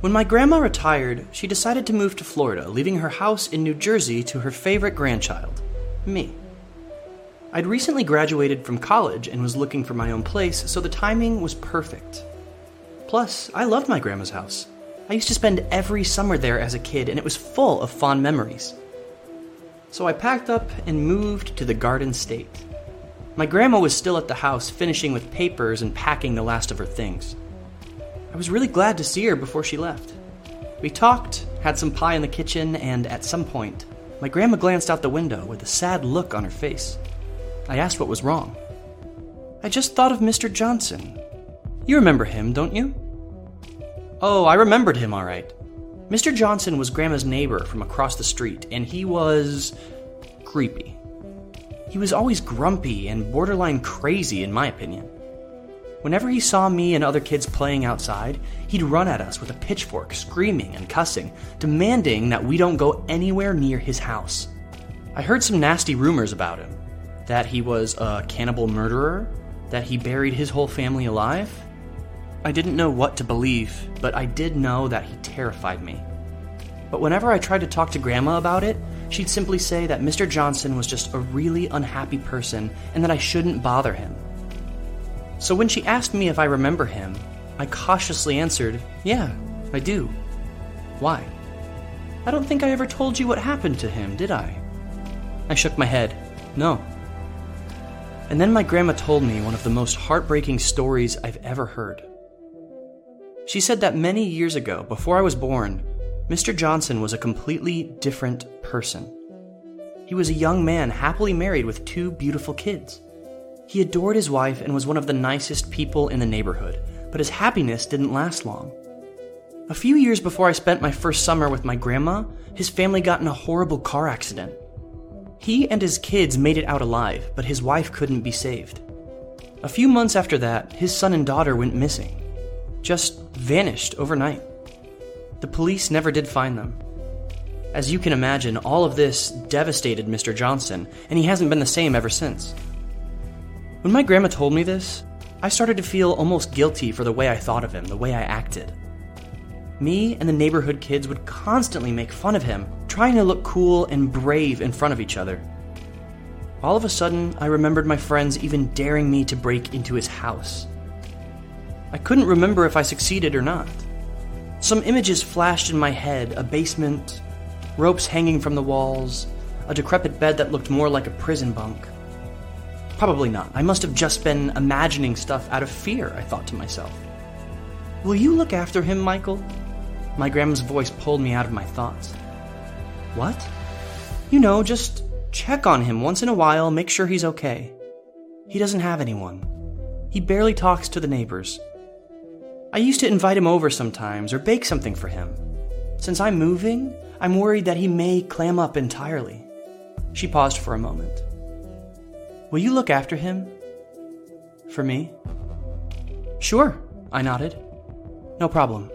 When my grandma retired, she decided to move to Florida, leaving her house in New Jersey to her favorite grandchild, me. I'd recently graduated from college and was looking for my own place, so the timing was perfect. Plus, I loved my grandma's house. I used to spend every summer there as a kid, and it was full of fond memories. So I packed up and moved to the Garden State. My grandma was still at the house, finishing with papers and packing the last of her things. I was really glad to see her before she left. We talked, had some pie in the kitchen, and at some point, my grandma glanced out the window with a sad look on her face. I asked what was wrong. I just thought of Mr. Johnson. You remember him, don't you? Oh, I remembered him, all right. Mr. Johnson was Grandma's neighbor from across the street, and he was creepy. He was always grumpy and borderline crazy, in my opinion. Whenever he saw me and other kids playing outside, he'd run at us with a pitchfork, screaming and cussing, demanding that we don't go anywhere near his house. I heard some nasty rumors about him, that he was a cannibal murderer, that he buried his whole family alive. I didn't know what to believe, but I did know that he terrified me. But whenever I tried to talk to Grandma about it, she'd simply say that Mr. Johnson was just a really unhappy person and that I shouldn't bother him. So when she asked me if I remember him, I cautiously answered, "Yeah, I do." "Why?" "I don't think I ever told you what happened to him, did I?" I shook my head. "No." And then my grandma told me one of the most heartbreaking stories I've ever heard. She said that many years ago, before I was born, Mr. Johnson was a completely different person. He was a young man happily married with two beautiful kids. He adored his wife and was one of the nicest people in the neighborhood, but his happiness didn't last long. A few years before I spent my first summer with my grandma, his family got in a horrible car accident. He and his kids made it out alive, but his wife couldn't be saved. A few months after that, his son and daughter went missing. Just vanished overnight. The police never did find them. As you can imagine, all of this devastated Mr. Johnson, and he hasn't been the same ever since. When my grandma told me this, I started to feel almost guilty for the way I thought of him, the way I acted. Me and the neighborhood kids would constantly make fun of him, trying to look cool and brave in front of each other. All of a sudden, I remembered my friends even daring me to break into his house. I couldn't remember if I succeeded or not. Some images flashed in my head, a basement, ropes hanging from the walls, a decrepit bed that looked more like a prison bunk. Probably not. I must have just been imagining stuff out of fear, I thought to myself. "Will you look after him, Michael?" My grandma's voice pulled me out of my thoughts. "What?" "You know, just check on him once in a while, make sure he's okay. He doesn't have anyone. He barely talks to the neighbors. I used to invite him over sometimes or bake something for him. Since I'm moving, I'm worried that he may clam up entirely." She paused for a moment. "Will you look after him? For me?" "Sure," I nodded. "No problem."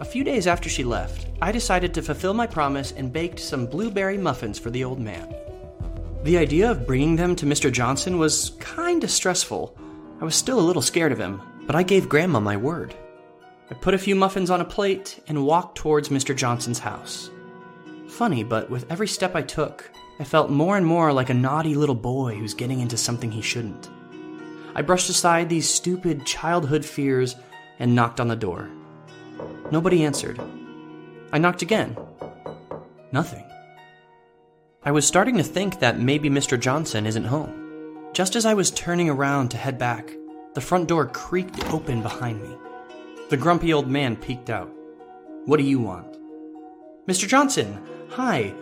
A few days after she left, I decided to fulfill my promise and baked some blueberry muffins for the old man. The idea of bringing them to Mr. Johnson was kinda stressful. I was still a little scared of him, but I gave Grandma my word. I put a few muffins on a plate and walked towards Mr. Johnson's house. Funny, but with every step I took, I felt more and more like a naughty little boy who's getting into something he shouldn't. I brushed aside these stupid childhood fears and knocked on the door. Nobody answered. I knocked again. Nothing. I was starting to think that maybe Mr. Johnson isn't home. Just as I was turning around to head back, the front door creaked open behind me. The grumpy old man peeked out. "What do you want?" "Mr. Johnson, hi.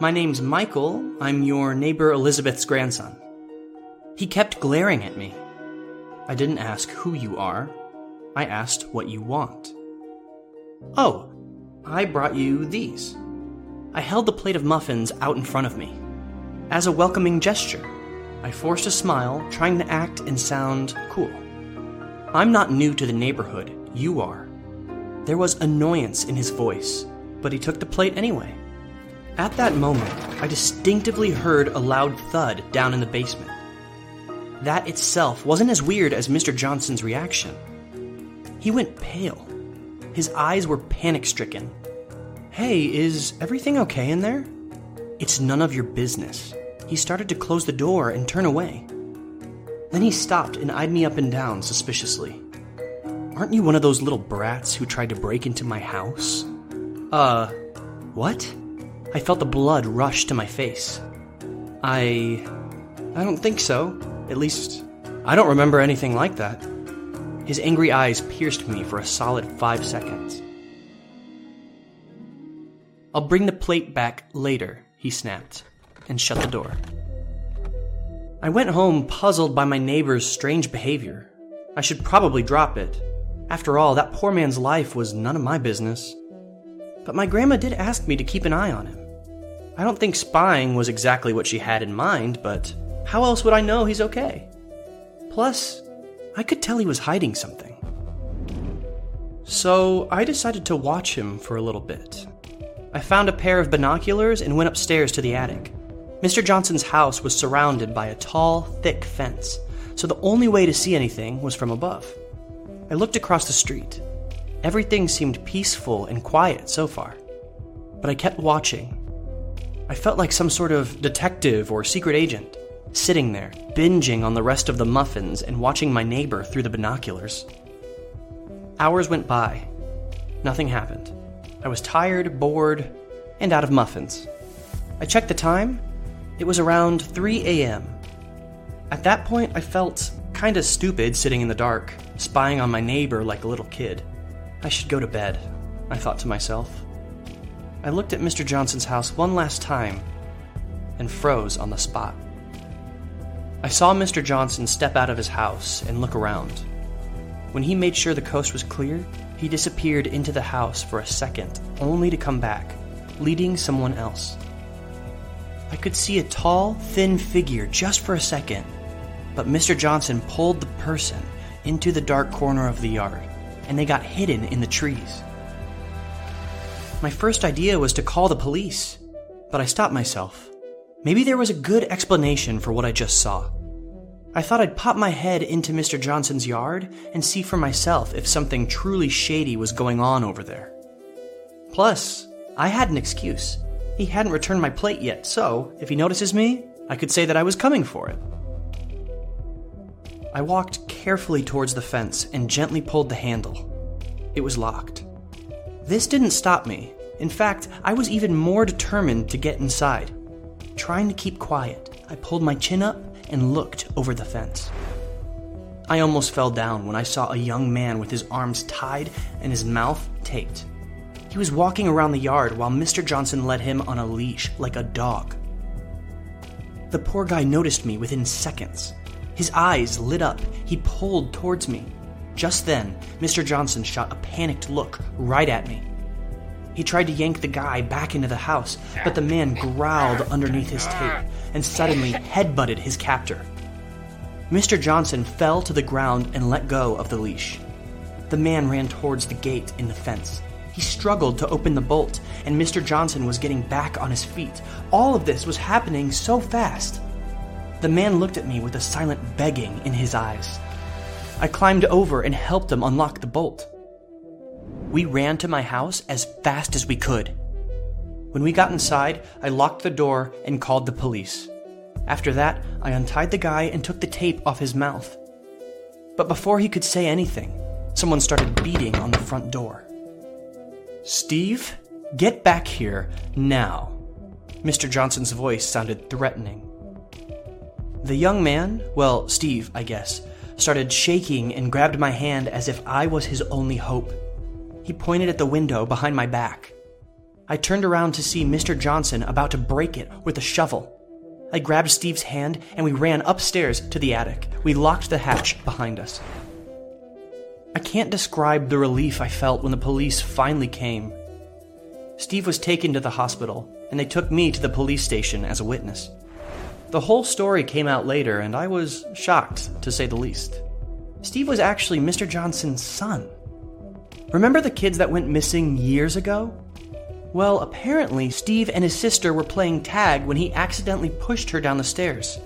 My name's Michael. I'm your neighbor Elizabeth's grandson." He kept glaring at me. I didn't ask who you are. I asked what you want. "Oh, I brought you these. I held the plate of muffins out in front of me. As a welcoming gesture, I forced a smile, trying to act and sound cool. I'm not new to the neighborhood, you are. There was annoyance in his voice, but he took the plate anyway. At that moment, I distinctly heard a loud thud down in the basement. That itself wasn't as weird as Mr. Johnson's reaction. He went pale. His eyes were panic-stricken. Hey, is everything okay in there? It's none of your business. He started to close the door and turn away. Then he stopped and eyed me up and down suspiciously. Aren't you one of those little brats who tried to break into my house? What? I felt the blood rush to my face. I don't think so. At least, I don't remember anything like that. His angry eyes pierced me for a solid 5 seconds. I'll bring the plate back later, he snapped, and shut the door. I went home puzzled by my neighbor's strange behavior. I should probably drop it. After all, that poor man's life was none of my business. But my grandma did ask me to keep an eye on him. I don't think spying was exactly what she had in mind, but how else would I know he's okay? Plus, I could tell he was hiding something. So I decided to watch him for a little bit. I found a pair of binoculars and went upstairs to the attic. Mr. Johnson's house was surrounded by a tall, thick fence, so the only way to see anything was from above. I looked across the street. Everything seemed peaceful and quiet so far, but I kept watching. I felt like some sort of detective or secret agent, sitting there, binging on the rest of the muffins and watching my neighbor through the binoculars. Hours went by. Nothing happened. I was tired, bored, and out of muffins. I checked the time. It was around 3 a.m. At that point, I felt kinda stupid sitting in the dark, spying on my neighbor like a little kid. I should go to bed, I thought to myself. I looked at Mr. Johnson's house one last time and froze on the spot. I saw Mr. Johnson step out of his house and look around. When he made sure the coast was clear, he disappeared into the house for a second, only to come back, leading someone else. I could see a tall, thin figure just for a second, but Mr. Johnson pulled the person into the dark corner of the yard, and they got hidden in the trees. My first idea was to call the police, but I stopped myself. Maybe there was a good explanation for what I just saw. I thought I'd pop my head into Mr. Johnson's yard and see for myself if something truly shady was going on over there. Plus, I had an excuse. He hadn't returned my plate yet, so if he notices me, I could say that I was coming for it. I walked carefully towards the fence and gently pulled the handle. It was locked. This didn't stop me. In fact, I was even more determined to get inside. Trying to keep quiet, I pulled my chin up and looked over the fence. I almost fell down when I saw a young man with his arms tied and his mouth taped. He was walking around the yard while Mr. Johnson led him on a leash like a dog. The poor guy noticed me within seconds. His eyes lit up. He pulled towards me. Just then, Mr. Johnson shot a panicked look right at me. He tried to yank the guy back into the house, but the man growled underneath his tape and suddenly headbutted his captor. Mr. Johnson fell to the ground and let go of the leash. The man ran towards the gate in the fence. He struggled to open the bolt, and Mr. Johnson was getting back on his feet. All of this was happening so fast. The man looked at me with a silent begging in his eyes. I climbed over and helped him unlock the bolt. We ran to my house as fast as we could. When we got inside, I locked the door and called the police. After that, I untied the guy and took the tape off his mouth. But before he could say anything, someone started beating on the front door. "Steve, get back here now." Mr. Johnson's voice sounded threatening. The young man, well, Steve, I guess, started shaking and grabbed my hand as if I was his only hope. He pointed at the window behind my back. I turned around to see Mr. Johnson about to break it with a shovel. I grabbed Steve's hand and we ran upstairs to the attic. We locked the hatch behind us. I can't describe the relief I felt when the police finally came. Steve was taken to the hospital, and they took me to the police station as a witness. The whole story came out later, and I was shocked, to say the least. Steve was actually Mr. Johnson's son. Remember the kids that went missing years ago? Well, apparently, Steve and his sister were playing tag when he accidentally pushed her down the stairs.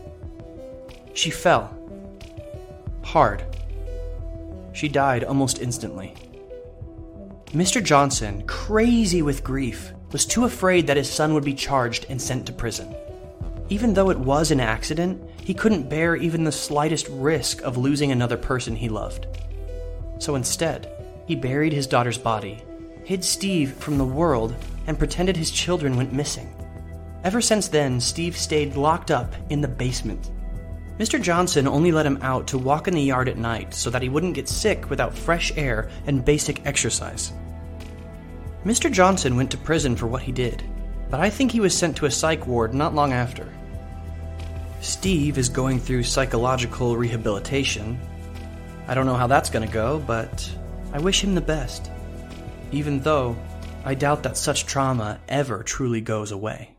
She fell. Hard. She died almost instantly. Mr. Johnson, crazy with grief, was too afraid that his son would be charged and sent to prison. Even though it was an accident, he couldn't bear even the slightest risk of losing another person he loved. So instead, he buried his daughter's body, hid Steve from the world, and pretended his children went missing. Ever since then, Steve stayed locked up in the basement. Mr. Johnson only let him out to walk in the yard at night so that he wouldn't get sick without fresh air and basic exercise. Mr. Johnson went to prison for what he did, but I think he was sent to a psych ward not long after. Steve is going through psychological rehabilitation. I don't know how that's going to go, but I wish him the best, even though I doubt that such trauma ever truly goes away.